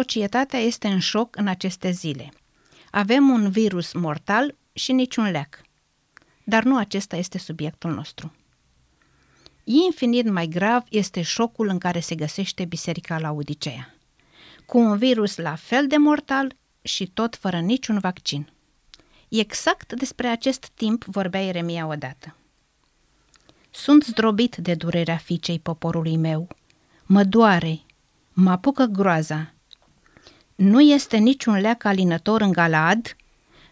societatea este în șoc în aceste zile. Avem un virus mortal și niciun leac. Dar nu acesta este subiectul nostru. Infinit mai grav este șocul în care se găsește biserica la Odiceea, cu un virus la fel de mortal și tot fără niciun vaccin. Exact despre acest timp vorbea Ieremia odată. Sunt zdrobit de durerea fiicei poporului meu. Mă doare, mă apucă groaza. Nu este niciun leac alinător în Galaad,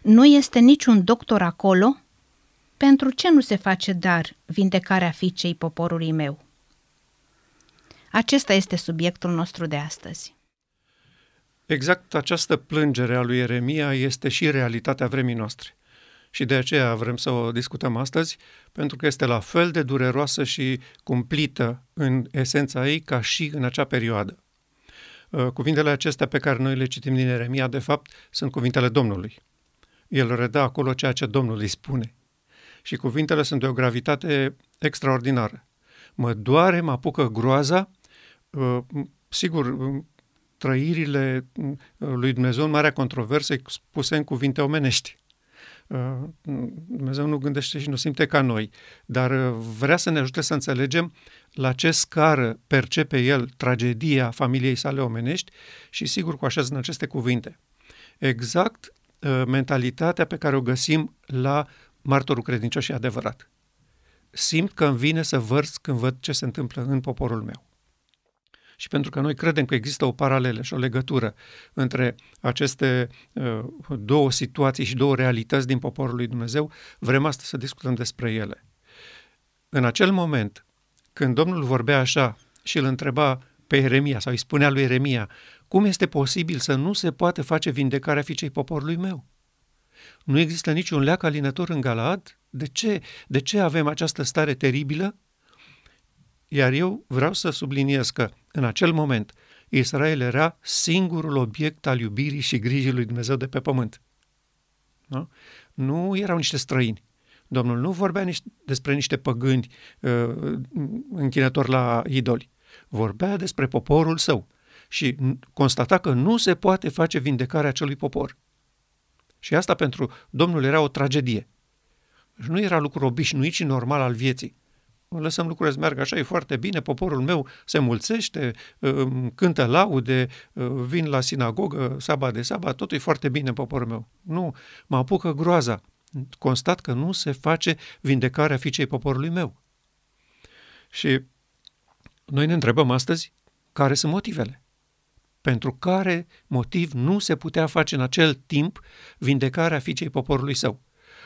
nu este niciun doctor acolo. Pentru ce nu se face dar vindecarea fiicei poporului meu? Acesta este subiectul nostru de astăzi. Exact această plângere a lui Ieremia este și realitatea vremii noastre. Și de aceea vrem să o discutăm astăzi, pentru că este la fel de dureroasă și cumplită în esența ei ca și în acea perioadă. Cuvintele acestea pe care noi le citim din Ieremia, de fapt, sunt cuvintele Domnului. El redă acolo ceea ce Domnul îi spune. Și cuvintele sunt de o gravitate extraordinară. Mă doare, mă apucă groaza, sigur, trăirile lui Dumnezeu în Marea Controverse spuse în cuvinte omenești. Dumnezeu nu gândește și nu simte ca noi, dar vrea să ne ajute să înțelegem la ce scară percepe el tragedia familiei sale omenești și sigur cu așează în aceste cuvinte. Exact mentalitatea pe care o găsim la Martorul Credincios și Adevărat. Simt că îmi vine să vărs când văd ce se întâmplă în poporul meu. Și pentru că noi credem că există o paralelă și o legătură între aceste două situații și două realități din poporul lui Dumnezeu, vrem astăzi să discutăm despre ele. În acel moment, când Domnul vorbea așa și îl întreba pe Ieremia sau îi spunea lui Ieremia, cum este posibil să nu se poate face vindecarea fiicei poporului meu? Nu există niciun leac alinător în Galaad? De ce? De ce avem această stare teribilă? Iar eu vreau să subliniez că, în acel moment, Israel era singurul obiect al iubirii și grijii lui Dumnezeu de pe pământ. Da? Nu erau niște străini. Domnul nu vorbea despre niște păgâni închinători la idoli. Vorbea despre poporul său și constata că nu se poate face vindecarea acelui popor. Și asta pentru Domnul era o tragedie. Nu era lucru obișnuit și normal al vieții. Lăsăm lucrurile să meargă așa, e foarte bine, poporul meu se mulțește, cântă laude, vin la sinagogă sabat de sabat, totul e foarte bine, poporul meu. Nu, mă apucă groaza. Constat că nu se face vindecarea fiicei poporului meu. Și noi ne întrebăm astăzi care sunt motivele. Pentru care motiv nu se putea face în acel timp vindecarea fiicei poporului său.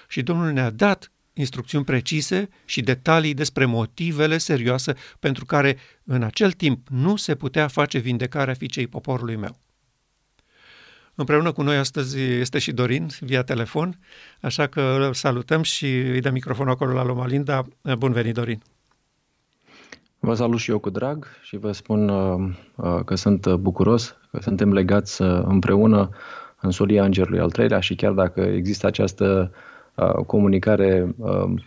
Și Domnul ne-a dat instrucțiuni precise și detalii despre motivele serioase pentru care în acel timp nu se putea face vindecarea fiicei poporului meu. Împreună cu noi astăzi este și Dorin via telefon, așa că îl salutăm și îi dăm microfonul acolo la Loma Linda. Bun venit, Dorin! Vă salut și eu cu drag și vă spun că sunt bucuros, că suntem legați împreună în Solia Îngerului al Treilea și chiar dacă există această comunicare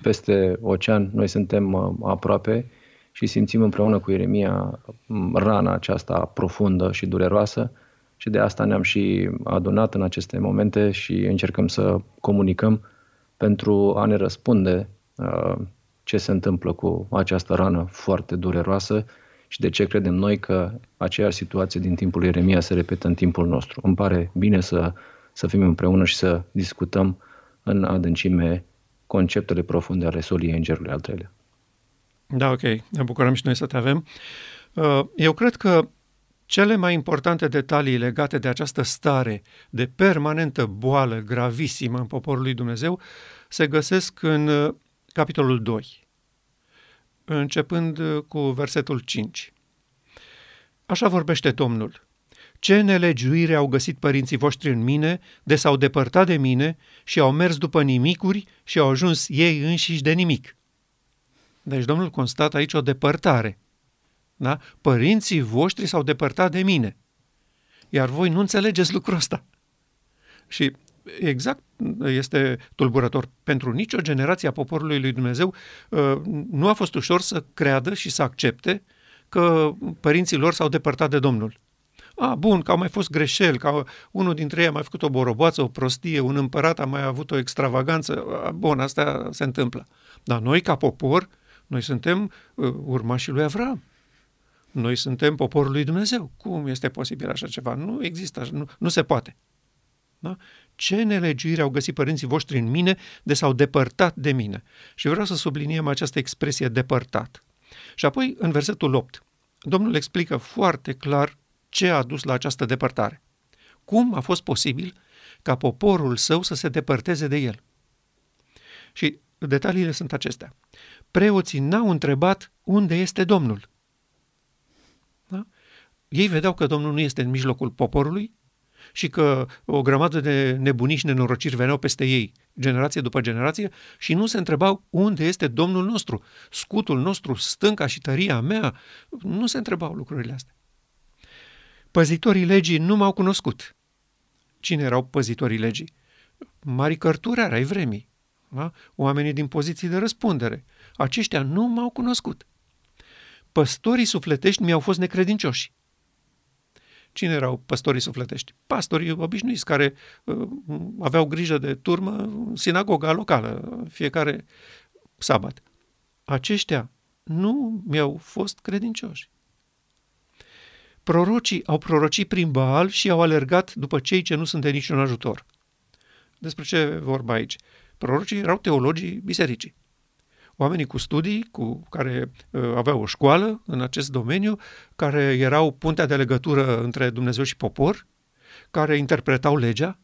peste ocean, noi suntem aproape și simțim împreună cu Ieremia rana aceasta profundă și dureroasă și de asta ne-am și adunat în aceste momente și încercăm să comunicăm pentru a ne răspunde ce se întâmplă cu această rană foarte dureroasă și de ce credem noi că aceeași situație din timpul Ieremia se repetă în timpul nostru. Îmi pare bine să fim împreună și să discutăm în adâncime conceptele profunde ale Soliei Îngerului al Treilea. Da, ok. Ne bucurăm și noi să te avem. Eu cred că cele mai importante detalii legate de această stare de permanentă boală gravisimă în poporul lui Dumnezeu se găsesc în capitolul 2, începând cu versetul 5. Așa vorbește Domnul. Ce nelegiuire au găsit părinții voștri în mine, de s-au depărtat de mine și au mers după nimicuri și au ajuns ei înșiși de nimic. Deci Domnul constată aici o depărtare. Da? Părinții voștri s-au depărtat de mine, iar voi nu înțelegeți lucrul ăsta. Și exact este tulburător. Pentru nicio generație a poporului lui Dumnezeu nu a fost ușor să creadă și să accepte că părinții lor s-au depărtat de Domnul. A, bun, că au mai fost greșeli, că unul dintre ei a mai făcut o boroboață, o prostie, un împărat a mai avut o extravaganță. Bun, asta se întâmplă. Dar noi, ca popor, noi suntem urmașii lui Avram. Noi suntem poporul lui Dumnezeu. Cum este posibil așa ceva? Nu există așa, nu se poate. Da? Ce nelegiuire au găsit părinții voștri în mine de s-au depărtat de mine. Și vreau să subliniem această expresie depărtat. Și apoi, în versetul 8, Domnul explică foarte clar ce a dus la această depărtare. Cum a fost posibil ca poporul său să se depărteze de el? Și detaliile sunt acestea. Preoții n-au întrebat unde este Domnul. Da? Ei vedeau că Domnul nu este în mijlocul poporului și că o grămadă de nebunii și nenorociri veneau peste ei, generație după generație, și nu se întrebau unde este Domnul nostru, scutul nostru, stânca și tăria mea. Nu se întrebau lucrurile astea. Păzitorii legii nu m-au cunoscut. Cine erau păzitorii legii? Mari cărturari ai vremii, da? Oamenii din poziții de răspundere. Aceștia nu m-au cunoscut. Păstorii sufletești mi-au fost necredincioși. Cine erau păstorii sufletești? Pastorii obișnuiți care aveau grijă de turmă în sinagoga locală, fiecare sabat. Aceștia nu mi-au fost credincioși. Prorocii au prorocit prin Baal și au alergat după cei ce nu sunt de niciun ajutor. Despre ce vorba aici? Prorocii erau teologii bisericii. Oamenii cu studii, care aveau o școală în acest domeniu, care erau puntea de legătură între Dumnezeu și popor, care interpretau legea,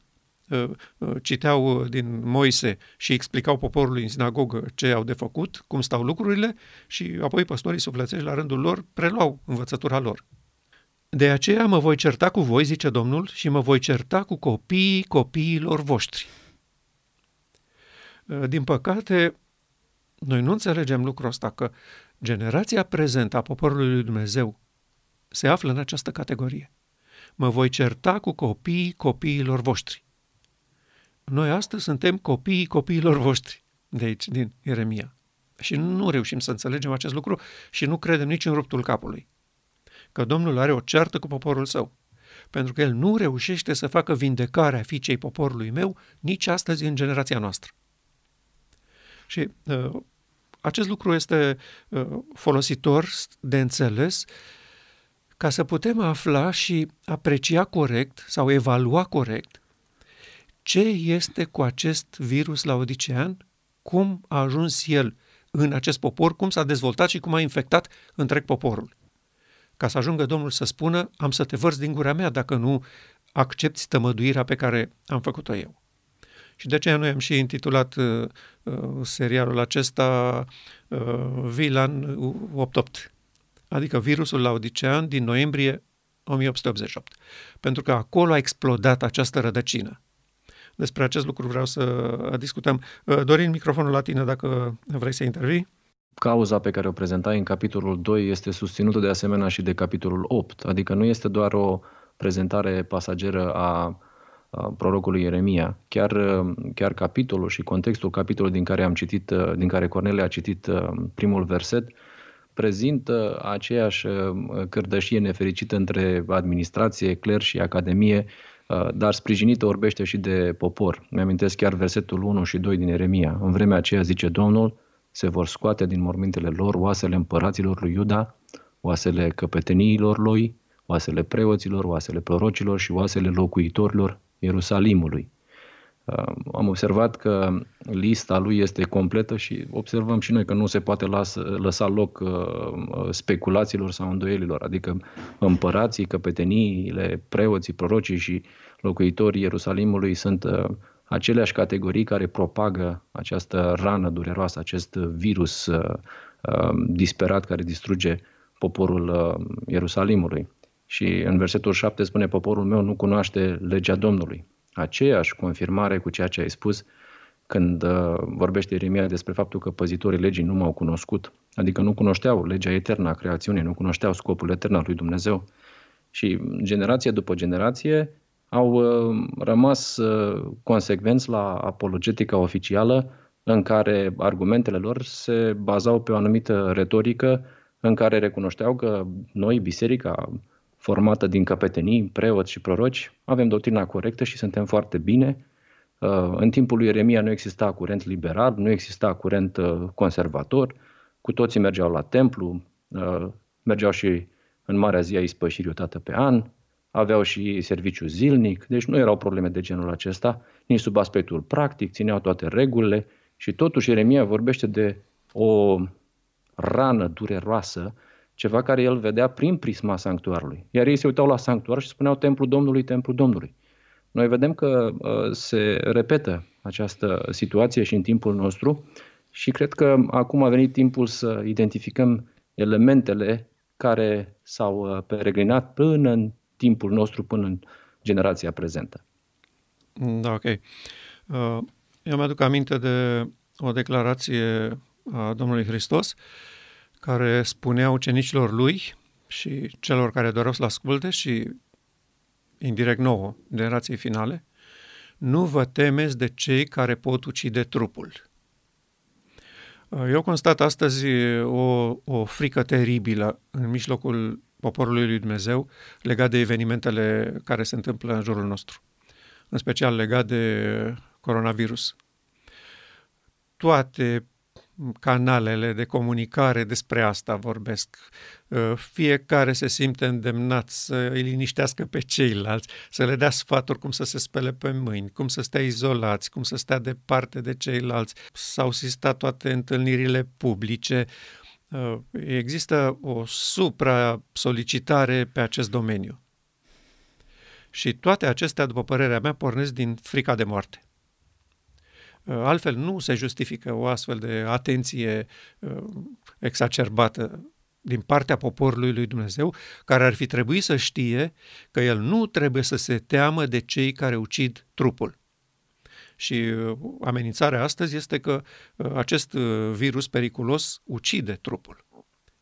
citeau din Moise și explicau poporului în sinagogă ce au de făcut, cum stau lucrurile, și apoi păstorii sufletești la rândul lor preluau învățătura lor. De aceea mă voi certa cu voi, zice Domnul, și mă voi certa cu copiii copiilor voștri. Din păcate, noi nu înțelegem lucrul ăsta, că generația prezentă a poporului lui Dumnezeu se află în această categorie. Mă voi certa cu copiii copiilor voștri. Noi astăzi suntem copiii copiilor voștri, de aici, din Ieremia. Și nu reușim să înțelegem acest lucru și nu credem nici în ruptul capului că Domnul are o ceartă cu poporul său, pentru că el nu reușește să facă vindecarea fiicei poporului meu nici astăzi în generația noastră. Și acest lucru este folositor de înțeles ca să putem afla și aprecia corect sau evalua corect ce este cu acest virus laodicean, cum a ajuns el în acest popor, cum s-a dezvoltat și cum a infectat întreg poporul. Ca să ajungă Domnul să spună, am să te vărs din gura mea dacă nu accepți tămăduirea pe care am făcut-o eu. Și de aceea noi am și intitulat serialul acesta Vilan-88, adică Virusul Laodicean din noiembrie 1888, pentru că acolo a explodat această rădăcină. Despre acest lucru vreau să discutăm. Dorin, microfonul la tine dacă vrei să intervii. Cauza pe care o prezentai în capitolul 2 este susținută de asemenea și de capitolul 8, adică nu este doar o prezentare pasageră a prorocului Ieremia. Chiar capitolul și contextul capitolului din care Cornelea a citit primul verset prezintă aceeași cârdășie nefericită între administrație, cler și academie, dar sprijinită orbește și de popor. Mi-amintesc chiar versetul 1 și 2 din Ieremia. În vremea aceea, zice Domnul, se vor scoate din mormintele lor oasele împăraților lui Iuda, oasele căpeteniilor lui, oasele preoților, oasele prorocilor și oasele locuitorilor Ierusalimului. Am observat că lista lui este completă și observăm și noi că nu se poate lăsa loc speculațiilor sau îndoielilor, adică împărații, căpeteniile, preoții, prorocii și locuitorii Ierusalimului sunt aceleași categorii care propagă această rană dureroasă, acest virus disperat care distruge poporul Ierusalimului. Și în versetul 7 spune, poporul meu nu cunoaște legea Domnului. Aceeași confirmare cu ceea ce ai spus când vorbește Ieremia despre faptul că păzitorii legii nu m-au cunoscut, adică nu cunoșteau legea eternă a creațiunii, nu cunoșteau scopul etern al lui Dumnezeu. Și generație după generație au rămas consecvenți la apologetica oficială în care argumentele lor se bazau pe o anumită retorică în care recunoșteau că noi, biserica, formată din căpetenii, preoți și proroci, avem doctrina corectă și suntem foarte bine. În timpul lui Ieremia nu exista curent liberal, nu exista curent conservator, cu toții mergeau la templu, mergeau și în Marea Zi a Ispășirii o dată pe an, aveau și serviciu zilnic, deci nu erau probleme de genul acesta, nici sub aspectul practic, țineau toate regulile și totuși Ieremia vorbește de o rană dureroasă, ceva care el vedea prin prisma sanctuarului. Iar ei se uitau la sanctuar și spuneau templul Domnului, templul Domnului. Noi vedem că se repetă această situație și în timpul nostru și cred că acum a venit timpul să identificăm elementele care s-au peregrinat până în timpul nostru, până în generația prezentă. Da, ok. Eu mi-aduc aminte de o declarație a Domnului Hristos care spunea ucenicilor lui și celor care doreau să-l asculte și indirect nouă, generației finale, nu vă temeți de cei care pot ucide trupul. Eu constat astăzi o frică teribilă în mijlocul poporului lui Dumnezeu legat de evenimentele care se întâmplă în jurul nostru, în special legat de coronavirus. Toate canalele de comunicare despre asta vorbesc. Fiecare se simte îndemnat să îi liniștească pe ceilalți, să le dea sfaturi cum să se spele pe mâini, cum să stea izolați, cum să stea departe de ceilalți. S-au sistat toate întâlnirile publice. Există o supra-solicitare pe acest domeniu. Și toate acestea, după părerea mea, pornesc din frica de moarte. Altfel nu se justifică o astfel de atenție exacerbată din partea poporului lui Dumnezeu, care ar fi trebuit să știe că el nu trebuie să se teamă de cei care ucid trupul. Și amenințarea astăzi este că acest virus periculos ucide trupul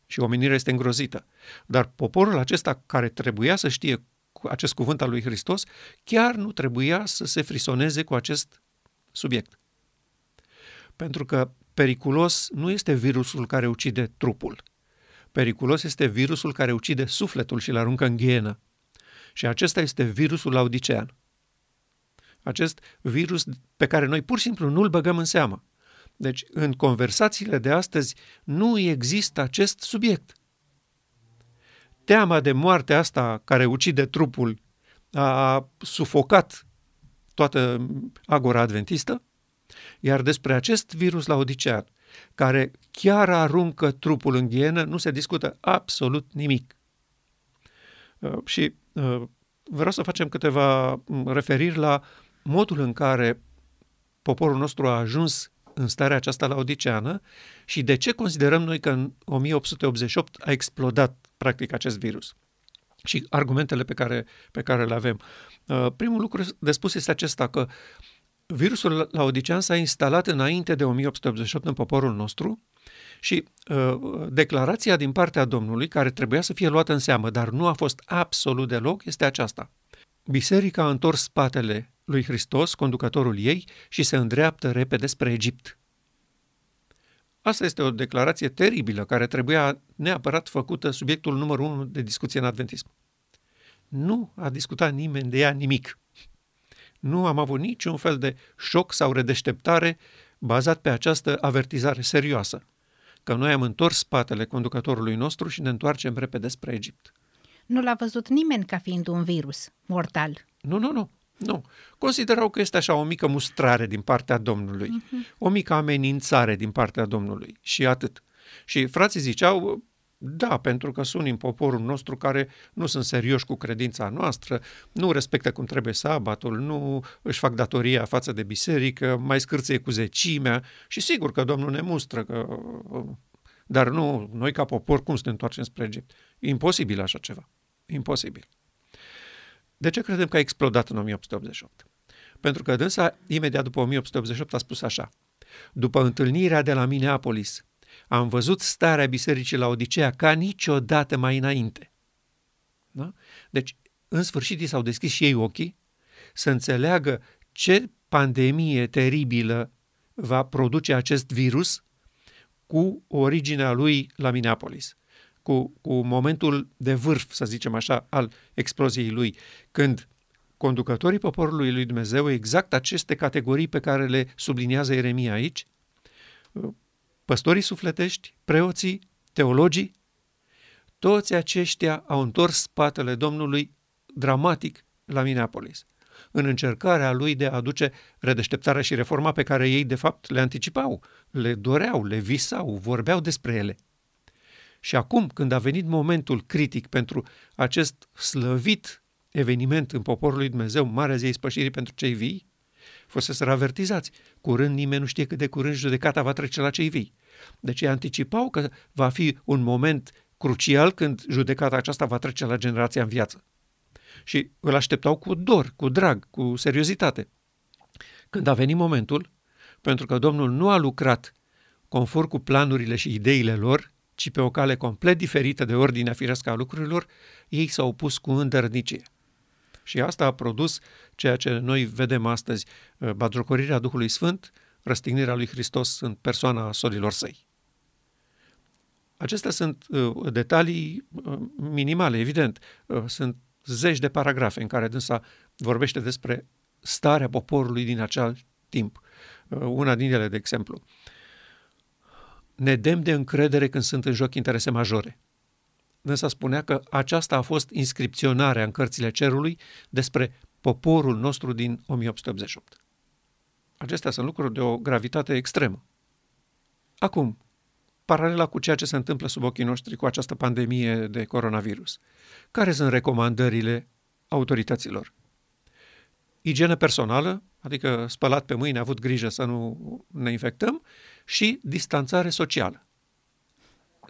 și omenirea este îngrozită. Dar poporul acesta care trebuia să știe acest cuvânt al lui Hristos, chiar nu trebuia să se frisoneze cu acest subiect. Pentru că periculos nu este virusul care ucide trupul. Periculos este virusul care ucide sufletul și îl aruncă în ghienă. Și acesta este virusul laodicean. Acest virus pe care noi pur și simplu nu îl băgăm în seamă. Deci în conversațiile de astăzi nu există acest subiect. Teama de moarte asta care ucide trupul a sufocat toată agora adventistă, iar despre acest virus laodicean, care chiar aruncă trupul în ghienă, nu se discută absolut nimic. Și vreau să facem câteva referiri la modul în care poporul nostru a ajuns în starea aceasta laodiceană și de ce considerăm noi că în 1888 a explodat practic acest virus și argumentele pe care le avem. Primul lucru de spus este acesta, că virusul laodicean s-a instalat înainte de 1888 în poporul nostru și declarația din partea Domnului, care trebuia să fie luată în seamă, dar nu a fost absolut deloc, este aceasta. Biserica a întors spatele lui Hristos, conducătorul ei, și se îndreaptă repede spre Egipt. Asta este o declarație teribilă, care trebuia neapărat făcută subiectul numărul 1 de discuție în adventism. Nu a discutat nimeni de ea nimic. Nu am avut niciun fel de șoc sau redeșteptare bazat pe această avertizare serioasă, că noi am întors spatele conducătorului nostru și ne întoarcem repede spre Egipt. Nu l-a văzut nimeni ca fiind un virus mortal. Nu. Considerau că este așa o mică mustrare din partea Domnului, o mică amenințare din partea Domnului și atât. Și frații ziceau, da, pentru că sunt în poporul nostru care nu sunt serioși cu credința noastră, nu respectă cum trebuie sabatul, nu își fac datoria față de biserică, mai scârție cu zecimea și sigur că Domnul ne mustră, că... dar nu, noi ca popor cum să ne întoarcem spre Egipt? Imposibil așa ceva, imposibil. De ce credem că a explodat în 1888? Pentru că dânsa, imediat după 1888, a spus așa: după întâlnirea de la Minneapolis, am văzut starea bisericii la Odiceea ca niciodată mai înainte. Da? Deci, în sfârșit, i s-au deschis și ei ochii să înțeleagă ce pandemie teribilă va produce acest virus cu originea lui la Minneapolis. cu momentul de vârf, să zicem așa, al exploziei lui, când conducătorii poporului lui Dumnezeu, exact aceste categorii pe care le subliniază Ieremia aici, păstorii sufletești, preoții, teologii, toți aceștia au întors spatele Domnului dramatic la Minneapolis, în încercarea lui de a aduce redeșteptarea și reforma pe care ei, de fapt, le anticipau, le doreau, le visau, vorbeau despre ele. Și acum, când a venit momentul critic pentru acest slăvit eveniment în poporul lui Dumnezeu, Marea Zi a Ispășirii pentru cei vii, fuseseră avertizați. Curând, nimeni nu știe cât de curând judecata va trece la cei vii. Deci ei anticipau că va fi un moment crucial când judecata aceasta va trece la generația în viață. Și îl așteptau cu dor, cu drag, cu seriozitate. Când a venit momentul, pentru că Domnul nu a lucrat conform cu planurile și ideile lor, ci pe o cale complet diferită de ordinea firească a lucrurilor, ei s-au opus cu îndărnicie. Și asta a produs ceea ce noi vedem astăzi, batjocorirea Duhului Sfânt, răstignirea lui Hristos în persoana solilor săi. Acestea sunt detalii minimale, evident. Sunt zeci de paragrafe în care dânsa vorbește despre starea poporului din acel timp. Una din ele, de exemplu. Ne dem de încredere când sunt în joc interese majore. Dânsa spunea că aceasta a fost inscripționarea în cărțile cerului despre poporul nostru din 1888. Acestea sunt lucruri de o gravitate extremă. Acum, paralela cu ceea ce se întâmplă sub ochii noștri cu această pandemie de coronavirus, care sunt recomandările autorităților? Igienă personală, adică spălat pe mâini, avut grijă să nu ne infectăm, și distanțare socială.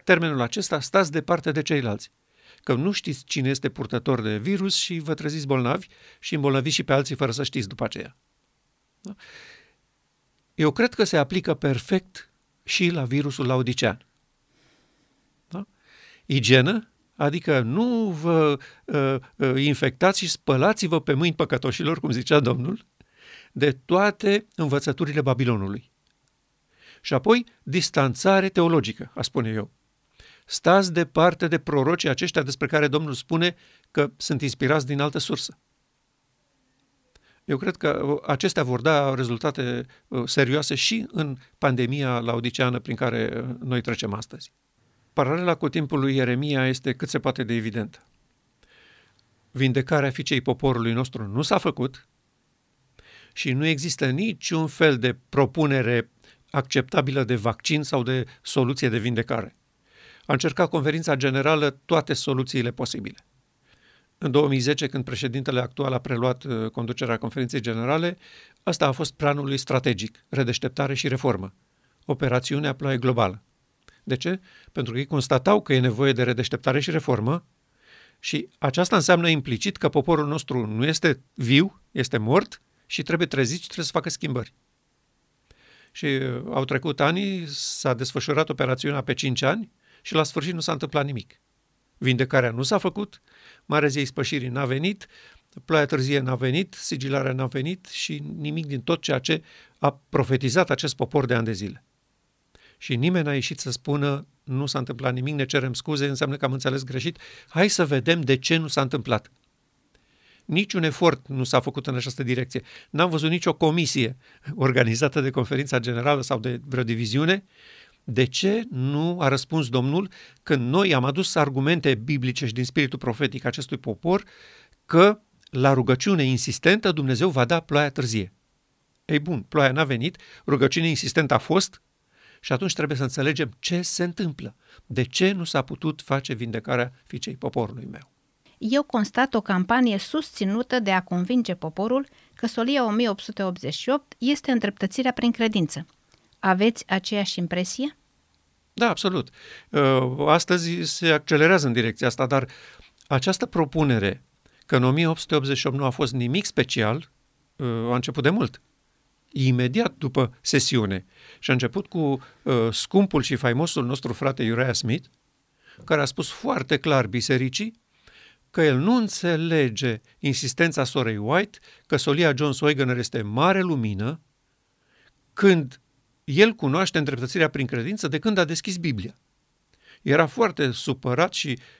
Termenul acesta, stați departe de ceilalți, că nu știți cine este purtător de virus și vă treziți bolnavi și îmbolnăviți și pe alții fără să știți după aceea. Da? Eu cred că se aplică perfect și la virusul laodicean. Da? Igienă, adică nu vă infectați și spălați-vă pe mâini păcătoșilor, cum zicea Domnul, de toate învățăturile Babilonului. Și apoi, distanțare teologică, a spune eu. Stați departe de prorocii aceștia despre care Domnul spune că sunt inspirați din altă sursă. Eu cred că acestea vor da rezultate serioase și în pandemia laodiceană prin care noi trecem astăzi. Paralela cu timpul lui Ieremia este cât se poate de evident. Vindecarea fiicei poporului nostru nu s-a făcut și nu există niciun fel de propunere acceptabilă de vaccin sau de soluție de vindecare. A încercat conferința generală toate soluțiile posibile. În 2010, când președintele actual a preluat conducerea conferinței generale, asta a fost planul lui strategic, redeșteptare și reformă, operațiunea ploaie globală. De ce? Pentru că ei constatau că e nevoie de redeșteptare și reformă și aceasta înseamnă implicit că poporul nostru nu este viu, este mort și trebuie trezit și trebuie să facă schimbări. Și au trecut ani, s-a desfășurat operațiunea pe 5 ani și la sfârșit nu s-a întâmplat nimic. Vindecarea nu s-a făcut, Marea Zi a Ispășirii n-a venit, ploaia târzie n-a venit, sigilarea n-a venit și nimic din tot ceea ce a profetizat acest popor de ani de zile. Și nimeni n-a ieșit să spună, nu s-a întâmplat nimic, ne cerem scuze, înseamnă că am înțeles greșit, hai să vedem de ce nu s-a întâmplat. Niciun efort nu s-a făcut în această direcție. N-am văzut nicio comisie organizată de conferința generală sau de vreo diviziune. De ce nu a răspuns Domnul când noi am adus argumente biblice și din spiritul profetic acestui popor că la rugăciune insistentă Dumnezeu va da ploaia târzie? Ei bun, ploaia n-a venit, rugăciunea insistentă a fost și atunci trebuie să înțelegem ce se întâmplă. De ce nu s-a putut face vindecarea fiicei poporului meu? Eu constat o campanie susținută de a convinge poporul că Solia 1888 este îndreptățirea prin credință. Aveți aceeași impresie? Da, absolut. Astăzi se accelerează în direcția asta, dar această propunere că în 1888 nu a fost nimic special a început de mult, imediat după sesiune. Și a început cu scumpul și faimosul nostru frate Uriah Smith, care a spus foarte clar bisericii că el nu înțelege insistența Sorei White, că solia John Soigener este mare lumină, când el cunoaște îndreptățirea prin credință de când a deschis Biblia. era foarte supărat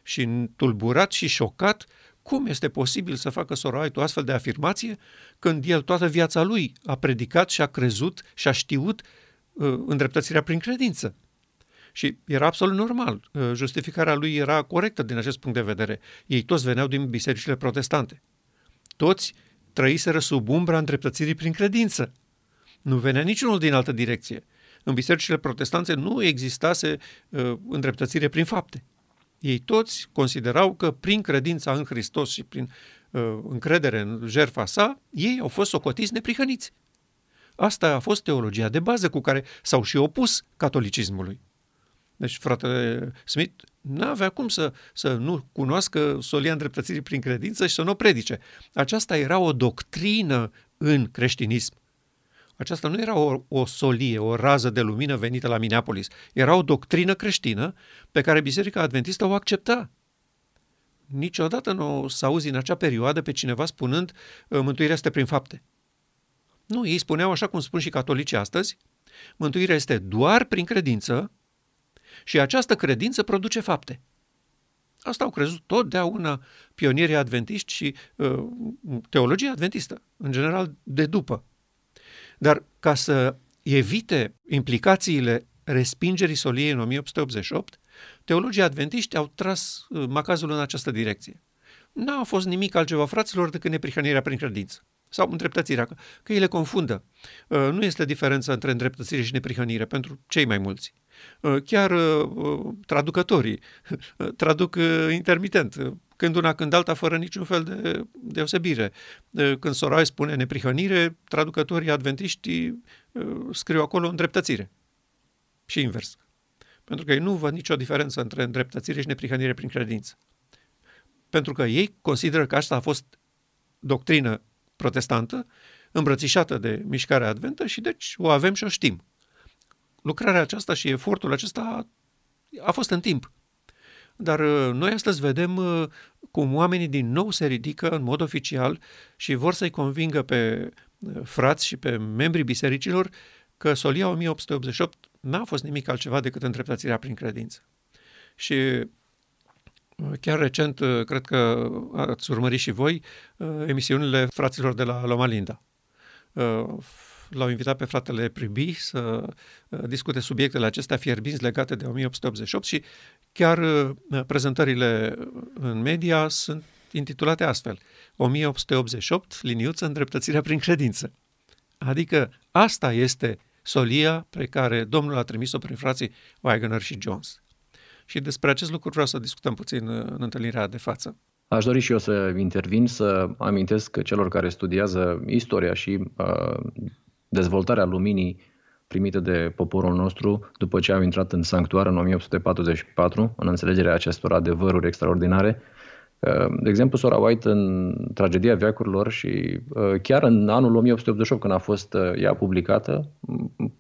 și tulburat și șocat. Cum este posibil să facă Soră White o astfel de afirmație când el toată viața lui a predicat și a crezut și a știut îndreptățirea prin credință? Și era absolut normal. Justificarea lui era corectă din acest punct de vedere. Ei toți veneau din bisericile protestante. Toți trăiseră sub umbra îndreptățirii prin credință. Nu venea niciunul din altă direcție. În bisericile protestante nu existase îndreptățire prin fapte. Ei toți considerau că prin credința în Hristos și prin încredere în jertfa sa, ei au fost socotiți neprihăniți. Asta a fost teologia de bază cu care s-au și opus catolicismului. Deci fratele Smith n-avea cum să nu cunoască solia îndreptățirii prin credință și să nu o predice. Aceasta era o doctrină în creștinism. Aceasta nu era o solie, o rază de lumină venită la Minneapolis. Era o doctrină creștină pe care Biserica Adventistă o accepta. Niciodată nu s-auzi în acea perioadă pe cineva spunând mântuirea este prin fapte. Nu, ei spuneau așa cum spun și catolicii astăzi, mântuirea este doar prin credință și această credință produce fapte. Asta au crezut totdeauna pionierii adventiști și teologia adventistă, în general de după. Dar ca să evite implicațiile respingerii soliei în 1888, teologii adventiști au tras macazul în această direcție. N-a fost nimic altceva, fraților, decât neprihănirea prin credință sau îndreptățirea, că ei le confundă. Nu este diferență între îndreptățire și neprihănire pentru cei mai mulți. Chiar traducătorii traduc intermitent, când una, când alta, fără niciun fel de deosebire. Când Soră White spune neprihănire, traducătorii adventiști scriu acolo îndreptățire. Și invers. Pentru că ei nu văd nicio diferență între îndreptățire și neprihănire prin credință. Pentru că ei consideră că asta a fost doctrină protestantă, îmbrățișată de mișcarea adventă și deci o avem și o știm. Lucrarea aceasta și efortul acesta a fost în timp. Dar noi astăzi vedem cum oamenii din nou se ridică în mod oficial și vor să-i convingă pe frați și pe membrii bisericilor că solia 1888 n-a fost nimic altceva decât îndreptățirea prin credință. Și chiar recent, cred că ați urmărit și voi, emisiunile fraților de la Loma Linda. L-au invitat pe fratele Priebe să discute subiectele acestea fierbinți legate de 1888 și chiar prezentările în media sunt intitulate astfel: 1888, liniuță, îndreptățirea prin credință. Adică asta este solia pe care Domnul a trimis-o prin frații Wagner și Jones. Și despre acest lucru vreau să discutăm puțin în întâlnirea de față. Aș dori și eu să intervin, să amintesc celor care studiază istoria și dezvoltarea luminii primită de poporul nostru după ce au intrat în sanctuar în 1844, în înțelegerea acestor adevăruri extraordinare. De exemplu, Soră White în Tragedia Veacurilor și chiar în anul 1888, când a fost ea publicată,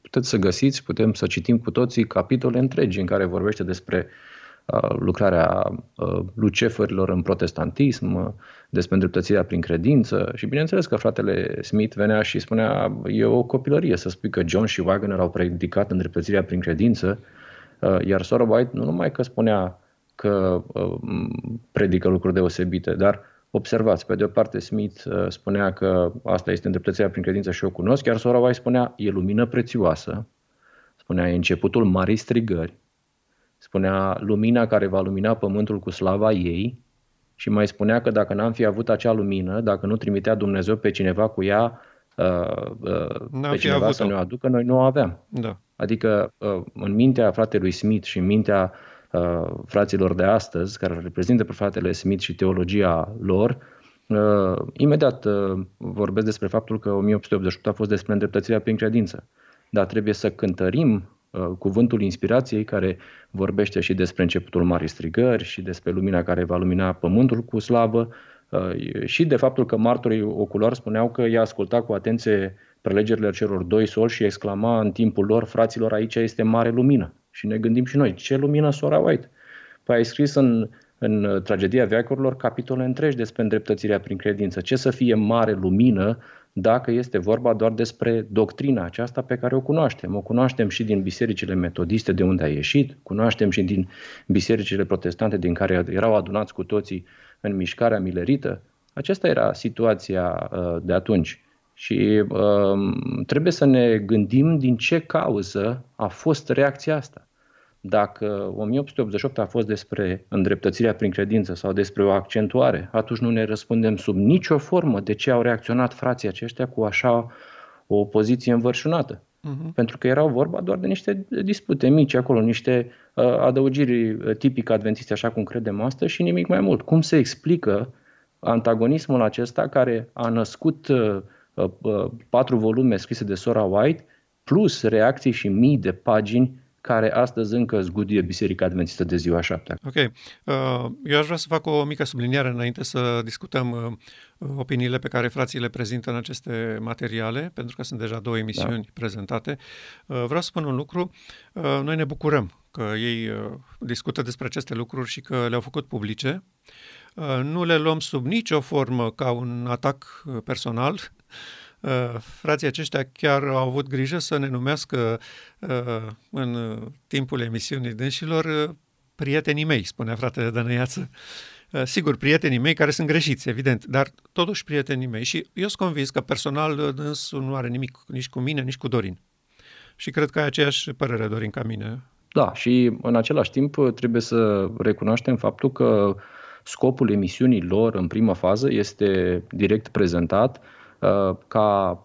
puteți să găsiți, putem să citim cu toții capitole întregi în care vorbește despre lucrarea luceferilor în protestantism, despre îndreptățirea prin credință și bineînțeles că fratele Smith venea și spunea: e o copilărie să spui că John și Wagner au predicat îndreptățirea prin credință, iar Soră White nu numai că spunea că predică lucruri deosebite, dar observați, pe de o parte Smith spunea că asta este îndreptățirea prin credință și o cunosc, iar Soră White spunea e lumină prețioasă, spunea e începutul marii strigări, spunea lumina care va lumina pământul cu slava ei și mai spunea că dacă n-am fi avut acea lumină, dacă nu trimitea Dumnezeu pe cineva cu ea, pe cineva să ne o aducă, noi nu o aveam. Da. Adică în mintea fratelui Smith și în mintea fraților de astăzi, care reprezintă pe fratele Smith și teologia lor, imediat vorbesc despre faptul că 1888 a fost despre îndreptățirea prin credință. Dar trebuie să cântărim cuvântul inspirației care vorbește și despre începutul marii strigări și despre lumina care va lumina pământul cu slavă și de faptul că martorii oculari spuneau că i-a ascultat cu atenție prelegerile celor doi soli și exclama în timpul lor: fraților, aici este mare lumină. Și ne gândim și noi, ce lumină, Soră White? Păi ai scris în Tragedia Veacurilor capitole întregi despre îndreptățirea prin credință. Ce să fie mare lumină dacă este vorba doar despre doctrina aceasta pe care o cunoaștem. O cunoaștem și din bisericile metodiste de unde a ieșit, cunoaștem și din bisericile protestante din care erau adunați cu toții în mișcarea milerită. Aceasta era situația de atunci și trebuie să ne gândim din ce cauză a fost reacția asta. Dacă 1888 a fost despre îndreptățirea prin credință sau despre o accentuare, atunci nu ne răspundem sub nicio formă de ce au reacționat frații aceștia cu așa o poziție învărșunată. Pentru că erau vorba doar de niște dispute mici acolo, niște adăugiri tipic adventiste, așa cum credem astăzi, și nimic mai mult. Cum se explică antagonismul acesta care a născut 4 volume scrise de Soră White, plus reacții și mii de pagini care astăzi încă zguduie Biserica Adventistă de Ziua Șaptea. Ok. Eu aș vrea să fac o mică subliniere înainte să discutăm opiniile pe care frații le prezintă în aceste materiale, pentru că sunt deja 2 emisiuni prezentate. Vreau să spun un lucru. Noi ne bucurăm că ei discută despre aceste lucruri și că le-au făcut publice. Nu le luăm sub nicio formă ca un atac personal. Frații aceștia chiar au avut grijă să ne numească în timpul emisiunii dânșilor prietenii mei, spunea fratele Dănăiață. Sigur, prietenii mei care sunt greșiți, evident, dar totuși prietenii mei. Și eu sunt convins că personal dânsul nu are nimic nici cu mine, nici cu Dorin. Și cred că ai aceeași părere, Dorin, ca mine. Da, și în același timp trebuie să recunoaștem faptul că scopul emisiunii lor în prima fază este direct prezentat ca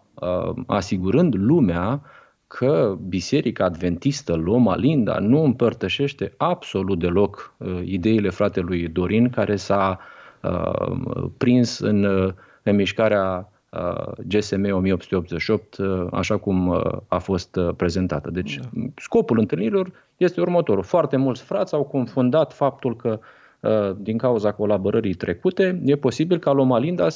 asigurând lumea că Biserica Adventistă Loma Linda nu împărtășește absolut deloc ideile fratelui Dorin, care s-a prins în mișcarea GSM 1888, așa cum a fost prezentată. Deci scopul întâlnirilor este următorul. Foarte mulți frați au confundat faptul că din cauza colaborării trecute, e posibil ca Loma Linda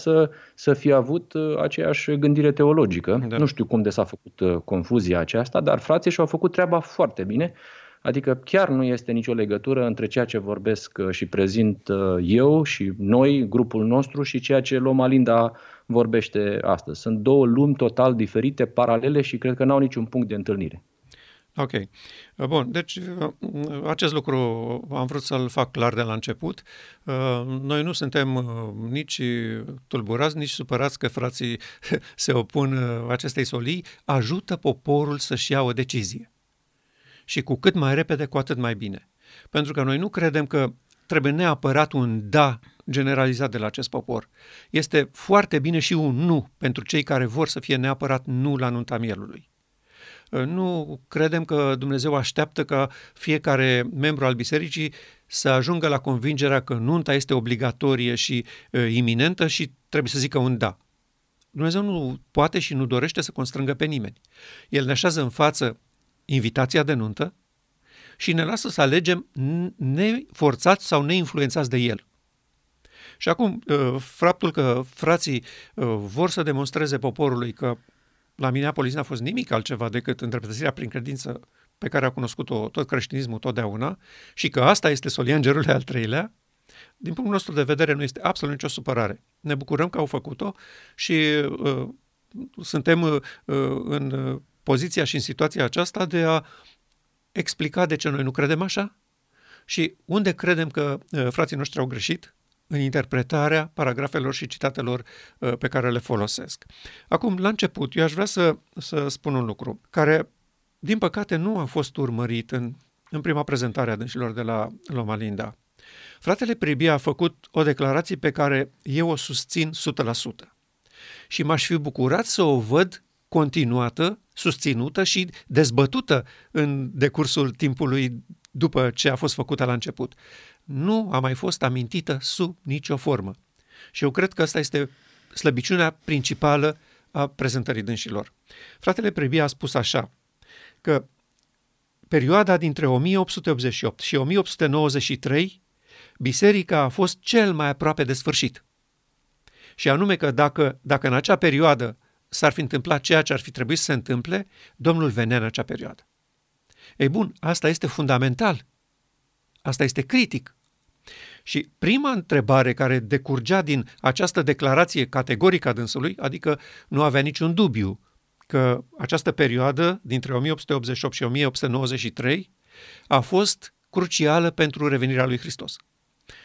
să fie avut aceeași gândire teologică. Da. Nu știu cum de s-a făcut confuzia aceasta, dar frații și-au făcut treaba foarte bine. Adică chiar nu este nicio legătură între ceea ce vorbesc și prezint eu și noi, grupul nostru, și ceea ce Loma Linda vorbește astăzi. Sunt 2 lumi total diferite, paralele, și cred că n-au niciun punct de întâlnire. Ok. Bun, deci acest lucru am vrut să-l fac clar de la început. Noi nu suntem nici tulburați, nici supărați că frații se opun acestei solii. Ajută poporul să-și ia o decizie. Și cu cât mai repede, cu atât mai bine. Pentru că noi nu credem că trebuie neapărat un da generalizat de la acest popor. Este foarte bine și un nu pentru cei care vor să fie neapărat nu la nunta mielului. Nu credem că Dumnezeu așteaptă ca fiecare membru al bisericii să ajungă la convingerea că nunta este obligatorie și iminentă și trebuie să zică un da. Dumnezeu nu poate și nu dorește să constrângă pe nimeni. El ne așează în față invitația de nuntă și ne lasă să alegem neforțați sau neinfluențați de el. Și acum, faptul că frații vor să demonstreze poporului că la Minneapolis n-a fost nimic altceva decât îndreptățirea prin credință pe care a cunoscut-o tot creștinismul totdeauna și că asta este Solia Îngerului al Treilea, din punctul nostru de vedere nu este absolut nicio supărare. Ne bucurăm că au făcut-o și suntem în poziția și în situația aceasta de a explica de ce noi nu credem așa și unde credem că frații noștri au greșit în interpretarea paragrafelor și citatelor pe care le folosesc. Acum, la început, eu aș vrea să spun un lucru care, din păcate, nu a fost urmărit în prima prezentare a dânșilor de la Loma Linda. Fratele Priebe a făcut o declarație pe care eu o susțin 100%. Și m-aș fi bucurat să o văd continuată, susținută și dezbătută în decursul timpului după ce a fost făcută la început. Nu a mai fost amintită sub nicio formă. Și eu cred că asta este slăbiciunea principală a prezentării dânșilor. Fratele Priebe a spus așa, că perioada dintre 1888 și 1893, biserica a fost cel mai aproape de sfârșit. Și anume că dacă în acea perioadă s-ar fi întâmplat ceea ce ar fi trebuit să se întâmple, Domnul venea în acea perioadă. Ei bun, asta este fundamental. Asta este critic. Și prima întrebare care decurgea din această declarație categorică a dânsului, adică nu avea niciun dubiu că această perioadă dintre 1888 și 1893 a fost crucială pentru revenirea lui Hristos.